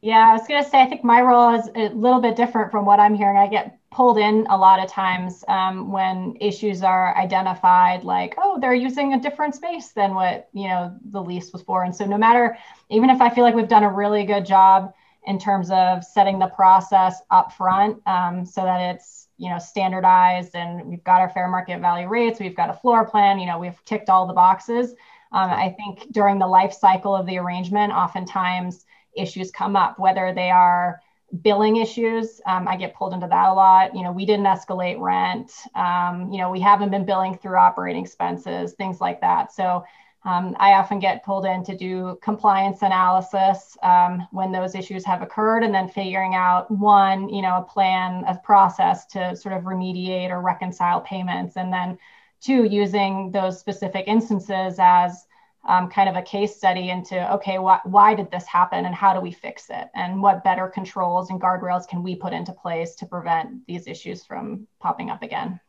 Yeah, I was going to say, I think my role is a little bit different from what I'm hearing. I get pulled in a lot of times um, when issues are identified, like, oh, they're using a different space than what, you know, the lease was for. And so no matter, even if I feel like we've done a really good job in terms of setting the process up front um, so that it's, you know, standardized and we've got our fair market value rates, we've got a floor plan, you know, we've ticked all the boxes. Um, I think during the life cycle of the arrangement, oftentimes issues come up, whether they are billing issues. Um, I get pulled into that a lot. You know, we didn't escalate rent. Um, you know, we haven't been billing through operating expenses, things like that. So um, I often get pulled in to do compliance analysis um, when those issues have occurred, and then figuring out one, you know, a plan, a process to sort of remediate or reconcile payments. And then two, using those specific instances as um, kind of a case study into, okay, wh- why did this happen and how do we fix it? And what better controls and guardrails can we put into place to prevent these issues from popping up again?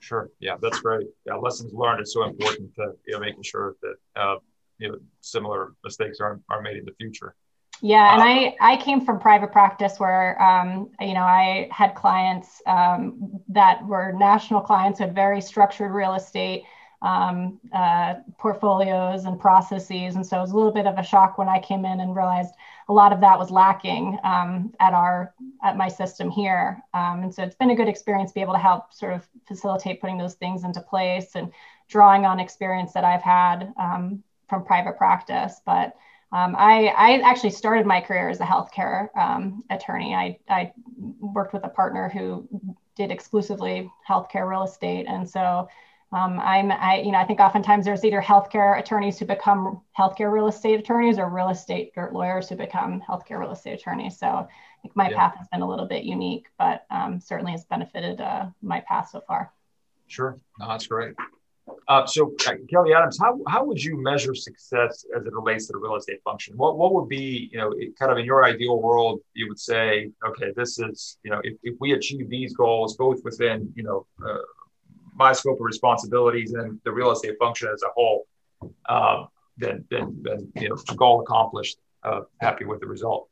Sure, yeah, that's great. Yeah, lessons learned is so important to, you know, making sure that, uh, you know, similar mistakes aren't are made in the future. Yeah, and I, I came from private practice where, um, you know, I had clients um, that were national clients with very structured real estate um, uh, portfolios and processes. And so it was a little bit of a shock when I came in and realized a lot of that was lacking um, at our at my system here. Um, and so it's been a good experience to be able to help sort of facilitate putting those things into place and drawing on experience that I've had um, from private practice. But Um, I, I actually started my career as a healthcare um, attorney. I, I worked with a partner who did exclusively healthcare real estate, and so um, I'm, I, you know, I think oftentimes there's either healthcare attorneys who become healthcare real estate attorneys or real estate lawyers who become healthcare real estate attorneys. So I think my yeah. path has been a little bit unique, but um, certainly has benefited uh, my path so far. Sure, no, that's great. Uh, so, uh, Kelly Adams, how, how would you measure success as it relates to the real estate function? What what would be, you know, it, kind of in your ideal world, you would say, okay, this is, you know, if, if we achieve these goals, both within, you know, uh, my scope of responsibilities and the real estate function as a whole, um, then, then, then, you know, goal accomplished, uh, happy with the result.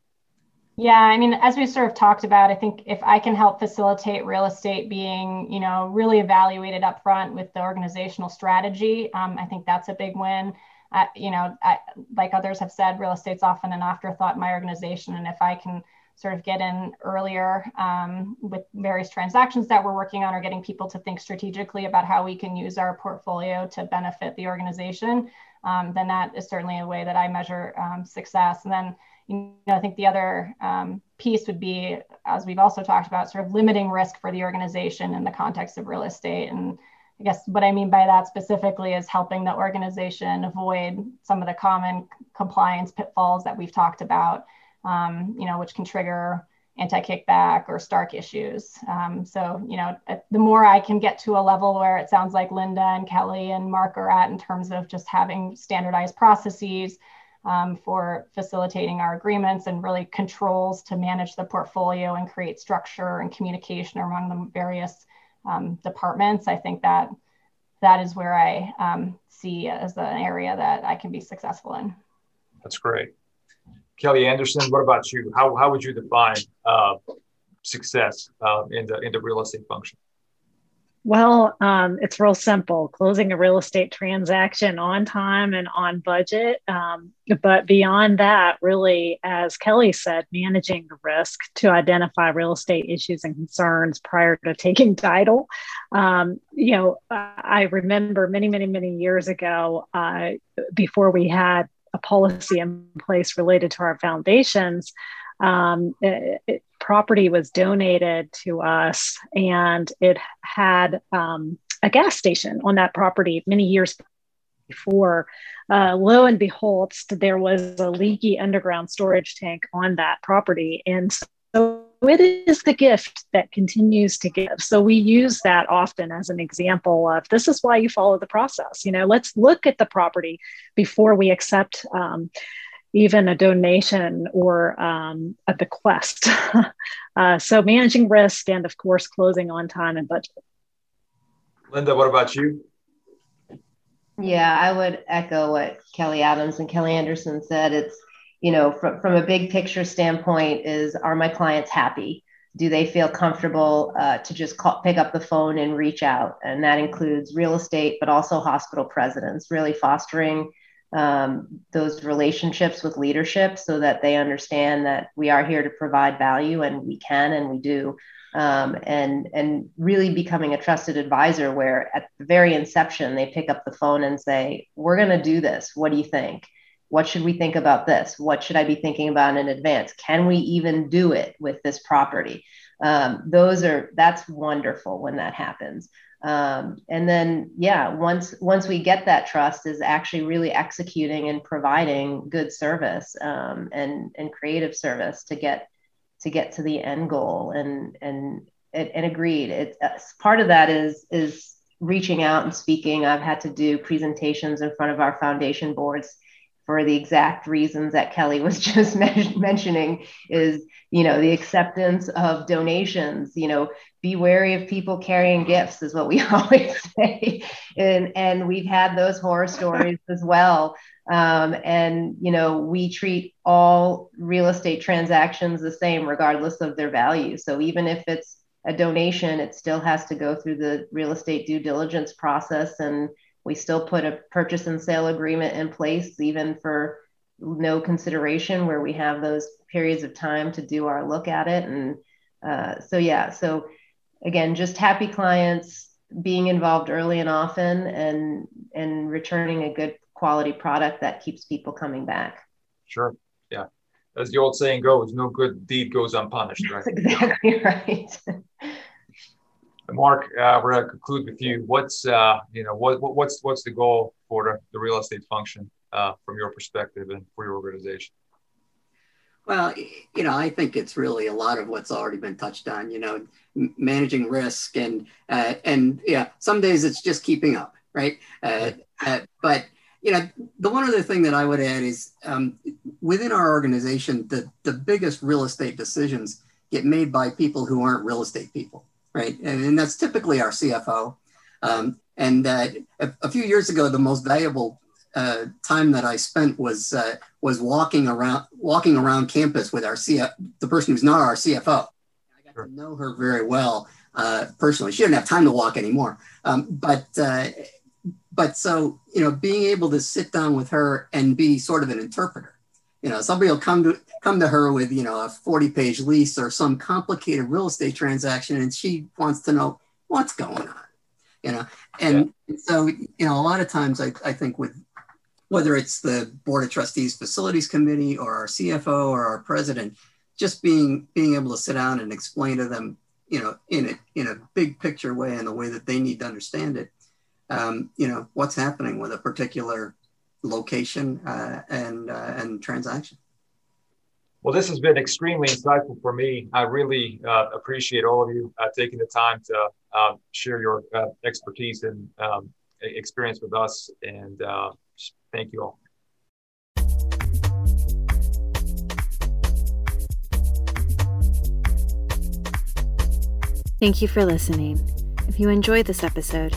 Yeah, I mean, as we sort of talked about, I think if I can help facilitate real estate being, you know, really evaluated up front with the organizational strategy, um, I think that's a big win. Uh, you know, I, like others have said, real estate's often an afterthought in my organization. And if I can sort of get in earlier um, with various transactions that we're working on, or getting people to think strategically about how we can use our portfolio to benefit the organization, um, then that is certainly a way that I measure um, success. And then, you know, I think the other um, piece would be, as we've also talked about, sort of limiting risk for the organization in the context of real estate. And I guess what I mean by that specifically is helping the organization avoid some of the common compliance pitfalls that we've talked about, um, you know, which can trigger anti-kickback or Stark issues. Um, so, you know, the more I can get to a level where it sounds like Linda and Kelly and Mark are at in terms of just having standardized processes, Um, for facilitating our agreements and really controls to manage the portfolio and create structure and communication among the various um, departments, I think that that is where I um, see as an area that I can be successful in. That's great. Kelly Anderson, what about you? How how would you define uh, success uh, in the in the real estate function? Well, um, it's real simple. Closing a real estate transaction on time and on budget. Um, but beyond that, really, as Kelly said, managing the risk to identify real estate issues and concerns prior to taking title. Um, you know, I remember many, many, many years ago, uh, before we had a policy in place related to our foundations, Um, it, it, property was donated to us, and it had um, a gas station on that property many years before. Uh, lo and behold, there was a leaky underground storage tank on that property. And so it is the gift that continues to give. So we use that often as an example of this is why you follow the process. You know, let's look at the property before we accept um even a donation or um, a bequest. uh, so managing risk and, of course, closing on time and budget. Linda, what about you? Yeah, I would echo what Kelly Adams and Kelly Anderson said. It's, you know, from, from a big picture standpoint is, are my clients happy? Do they feel comfortable uh, to just call, pick up the phone and reach out? And that includes real estate, but also hospital presidents, really fostering Um, those relationships with leadership so that they understand that we are here to provide value, and we can and we do, um, and and really becoming a trusted advisor where at the very inception they pick up the phone and say, we're going to do this. What do you think? What should we think about this? What should I be thinking about in advance? Can we even do it with this property? Um, those are, that's wonderful when that happens. Um, and then, yeah, once, once we get that trust is actually really executing and providing good service, um, and, and creative service to get, to get to the end goal. And, and, and agreed, it, part of that is, is reaching out and speaking. I've had to do presentations in front of our foundation boards for the exact reasons that Kelly was just mentioning is, you know, the acceptance of donations, you know, be wary of people carrying gifts is what we always say. And, and we've had those horror stories as well. Um, and, you know, we treat all real estate transactions the same, regardless of their value. So even if it's a donation, it still has to go through the real estate due diligence process, and we still put a purchase and sale agreement in place, even for no consideration, where we have those periods of time to do our look at it. And uh, so, yeah, so again, just happy clients, being involved early and often, and and returning a good quality product that keeps people coming back. Sure. Yeah. As the old saying goes, no good deed goes unpunished, right? That's exactly right. Mark, uh, we're going to conclude with you. What's uh, you know what, what what's what's the goal for the, the real estate function uh, from your perspective and for your organization? Well, you know, I think it's really a lot of what's already been touched on. You know, m- managing risk and uh, and yeah, some days it's just keeping up, right? Uh, uh, but you know, the one other thing that I would add is um, within our organization, the the biggest real estate decisions get made by people who aren't real estate people. Right. And, and that's typically our C F O. Um, and uh, a, a few years ago, the most valuable uh, time that I spent was uh, was walking around walking around campus with our C F O, the person who's not our C F O. I got to know her very well uh, personally. She didn't have time to walk anymore. Um, but uh, but so, you know, being able to sit down with her and be sort of an interpreter. You know, somebody will come to come to her with, you know, a forty page lease or some complicated real estate transaction, and she wants to know what's going on, you know. And yeah. So, you know, a lot of times I, I think with whether it's the Board of Trustees Facilities Committee or our C F O or our president, just being being able to sit down and explain to them, you know, in a, in a big picture way, in the way that they need to understand it, um, you know, what's happening with a particular location uh, and uh, and transaction. Well, this has been extremely insightful for me. I really uh, appreciate all of you uh, taking the time to uh, share your uh, expertise and um, experience with us. And uh, thank you all. Thank you for listening. If you enjoyed this episode,